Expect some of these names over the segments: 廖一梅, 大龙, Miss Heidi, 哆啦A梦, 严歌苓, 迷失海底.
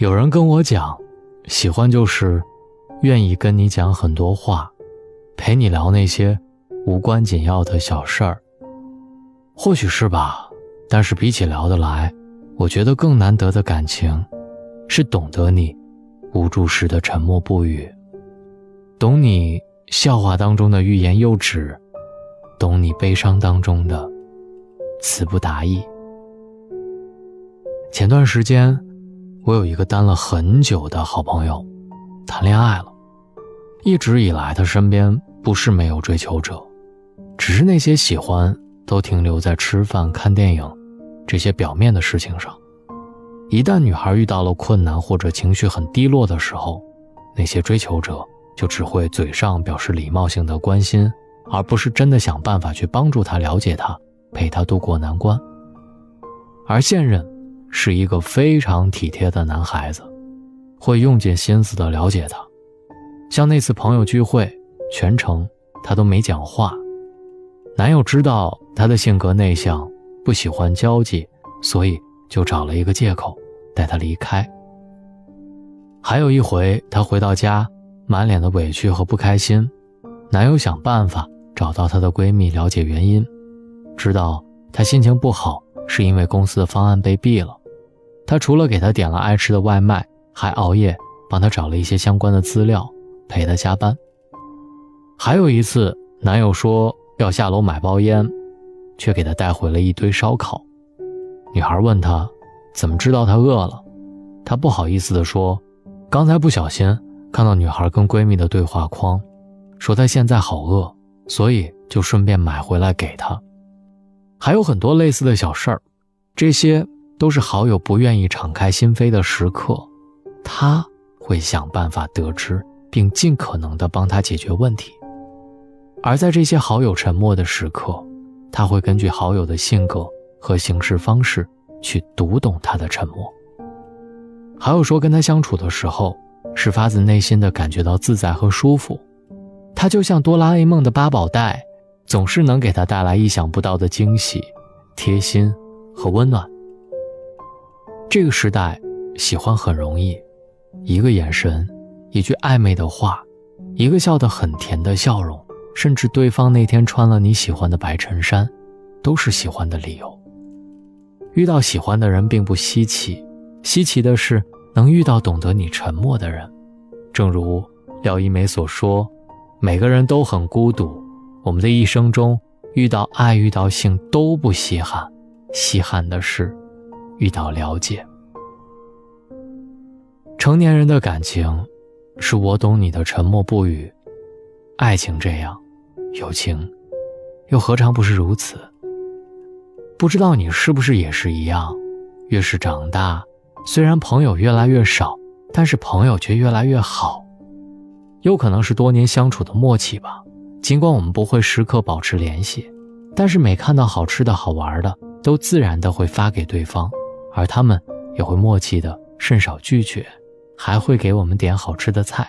有人跟我讲，喜欢就是愿意跟你讲很多话，陪你聊那些无关紧要的小事儿。或许是吧，但是比起聊得来，我觉得更难得的感情是懂得你无助时的沉默不语，懂你笑话当中的欲言又止，懂你悲伤当中的词不达意。前段时间我有一个单了很久的好朋友，谈恋爱了。一直以来他身边不是没有追求者，只是那些喜欢都停留在吃饭、看电影这些表面的事情上。一旦女孩遇到了困难或者情绪很低落的时候，那些追求者就只会嘴上表示礼貌性的关心，而不是真的想办法去帮助她、了解她、陪她度过难关。而现任是一个非常体贴的男孩子，会用尽心思的了解他。像那次朋友聚会，全程他都没讲话。男友知道他的性格内向，不喜欢交际，所以就找了一个借口带他离开。还有一回他回到家，满脸的委屈和不开心，男友想办法找到他的闺蜜了解原因，知道他心情不好是因为公司的方案被毙了。他除了给他点了爱吃的外卖，还熬夜帮他找了一些相关的资料，陪他加班。还有一次男友说要下楼买包烟，却给他带回了一堆烧烤。女孩问他怎么知道他饿了，他不好意思地说，刚才不小心看到女孩跟闺蜜的对话框，说她现在好饿，所以就顺便买回来给她。还有很多类似的小事儿，这些都是好友不愿意敞开心扉的时刻，他会想办法得知并尽可能地帮他解决问题。而在这些好友沉默的时刻，他会根据好友的性格和行事方式去读懂他的沉默。还有说跟他相处的时候是发自内心地感觉到自在和舒服，他就像哆啦 A 梦的八宝袋，总是能给他带来意想不到的惊喜、贴心和温暖。这个时代，喜欢很容易，一个眼神，一句暧昧的话，一个笑得很甜的笑容，甚至对方那天穿了你喜欢的白衬衫，都是喜欢的理由。遇到喜欢的人并不稀奇，稀奇的是能遇到懂得你沉默的人。正如廖一梅所说，每个人都很孤独，我们的一生中遇到爱、遇到性都不稀罕，稀罕的是遇到了解。成年人的感情是我懂你的沉默不语，爱情这样，友情又何尝不是如此？不知道你是不是也是一样，越是长大，虽然朋友越来越少，但是朋友却越来越好。有可能是多年相处的默契吧，尽管我们不会时刻保持联系，但是每看到好吃的好玩的都自然的会发给对方，而他们也会默契的甚少拒绝，还会给我们点好吃的菜。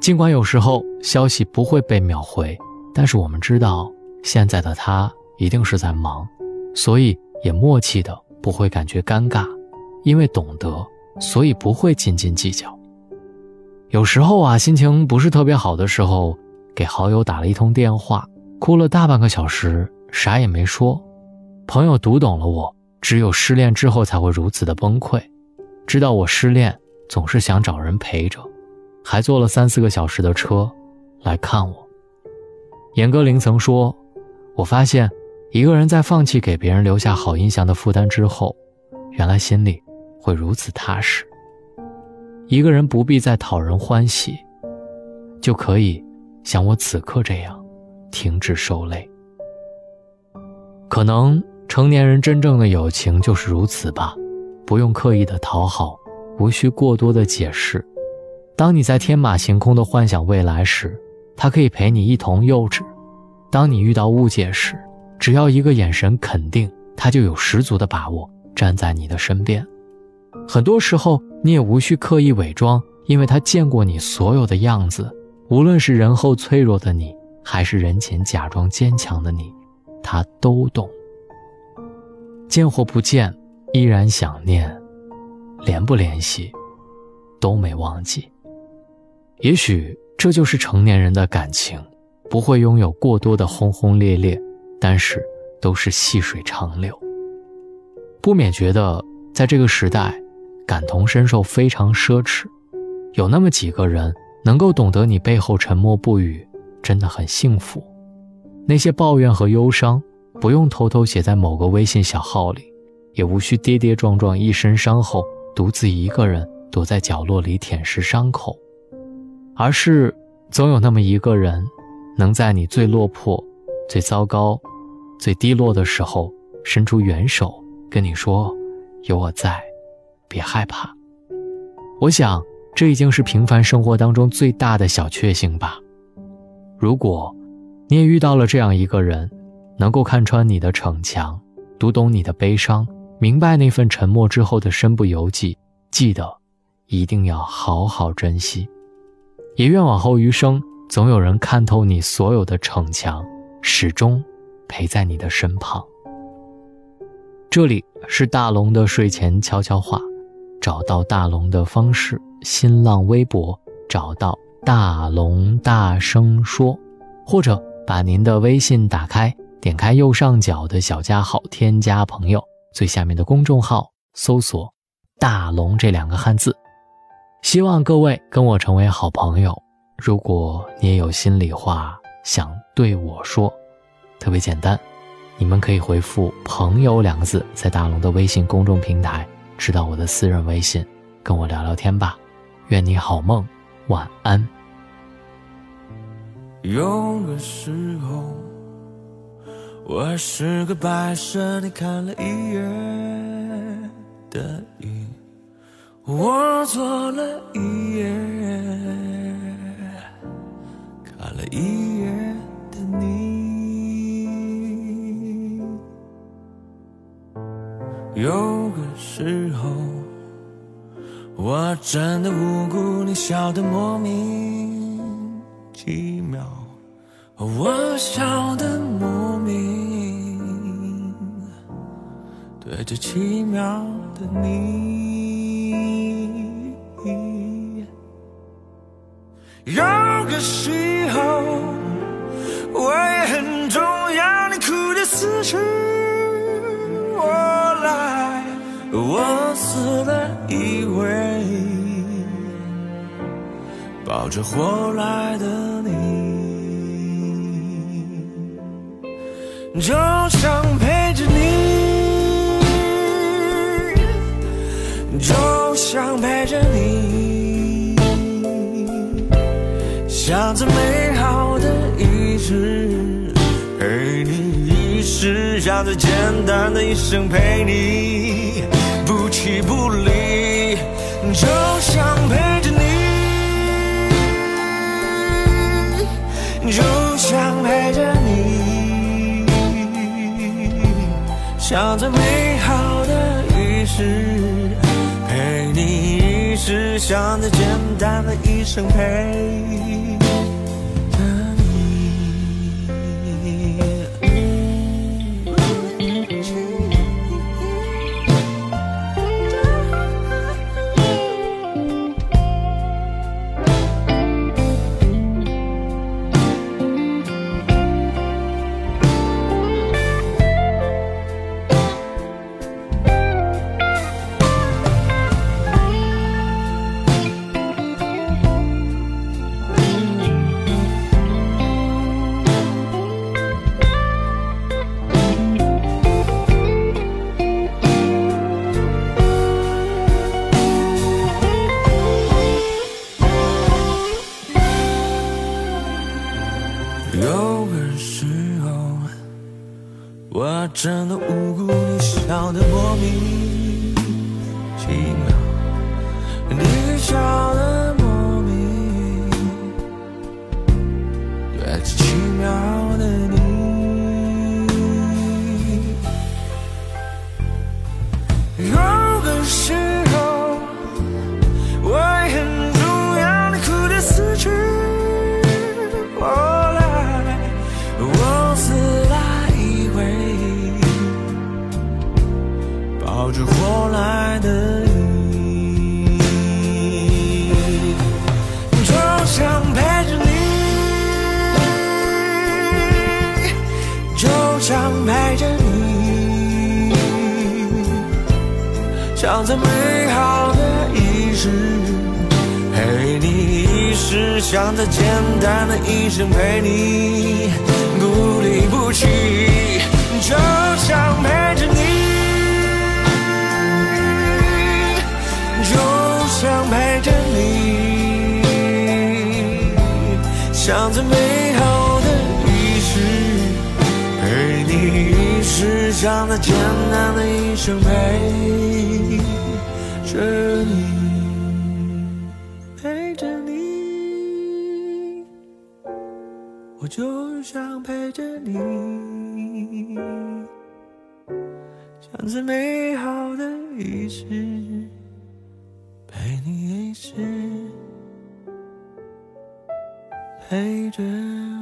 尽管有时候消息不会被秒回，但是我们知道现在的他一定是在忙，所以也默契的不会感觉尴尬，因为懂得，所以不会斤斤计较。有时候啊，心情不是特别好的时候，给好友打了一通电话，哭了大半个小时，啥也没说。朋友读懂了我，只有失恋之后才会如此的崩溃，知道我失恋，总是想找人陪着，还坐了3、4个小时的车来看我。严歌苓曾说，我发现一个人在放弃给别人留下好印象的负担之后，原来心里会如此踏实。一个人不必再讨人欢喜，就可以像我此刻这样停止受累。可能成年人真正的友情就是如此吧，不用刻意的讨好，无需过多的解释。当你在天马行空的幻想未来时，他可以陪你一同幼稚；当你遇到误解时，只要一个眼神肯定，他就有十足的把握站在你的身边。很多时候你也无需刻意伪装，因为他见过你所有的样子，无论是人后脆弱的你，还是人前假装坚强的你，他都懂。见或不见，依然想念；联不联系都没忘记。也许这就是成年人的感情，不会拥有过多的轰轰烈烈，但是都是细水长流。不免觉得在这个时代，感同身受非常奢侈，有那么几个人能够懂得你背后沉默不语，真的很幸福。那些抱怨和忧伤不用偷偷写在某个微信小号里，也无需跌跌撞撞一身伤后独自一个人躲在角落里舔舐伤口，而是总有那么一个人能在你最落魄、最糟糕、最低落的时候伸出援手，跟你说有我在，别害怕。我想这已经是平凡生活当中最大的小确幸吧。如果你也遇到了这样一个人，能够看穿你的逞强，读懂你的悲伤，明白那份沉默之后的身不由己，记得一定要好好珍惜。也愿往后余生总有人看透你所有的逞强，始终陪在你的身旁。这里是大龙的睡前悄悄话，找到大龙的方式，新浪微博找到大龙大声说，或者把您的微信打开，点开右上角的小加号，添加朋友，最下面的公众号搜索大龙这两个汉字。希望各位跟我成为好朋友，如果你也有心里话想对我说，特别简单，你们可以回复朋友两个字，在大龙的微信公众平台知道我的私人微信，跟我聊聊天吧。愿你好梦，晚安。有个时候我是个白痴，你看了一夜的雨，我做了一夜，看了一夜的你。有个时候我真的无辜，你笑得莫名其妙，我笑得莫名，对着奇妙的你。有个时候我也很重要，你哭得死去活来，我死了一回，抱着活来的你。就想陪着你，就想陪着你，想着美好的一直陪你一世，想着简单的一生陪你不弃不离。就想陪着你，就想陪着你，想着美好的一世陪你一世，想着简单的一生陪着你。我真的无辜，你笑得莫名其妙，你笑得莫名，对着奇妙的你。有个时候我也很重要，你哭得死去活来，我死抱着活来的你。常陪着你，想在美好的一世陪你一世，想在简单的一生陪你不离不弃，就像陪着你，就像陪着你，想在美好的一世陪你一世，想在简单的一生陪着你。我就想陪着你，想在美好的一世陪你一世，陪着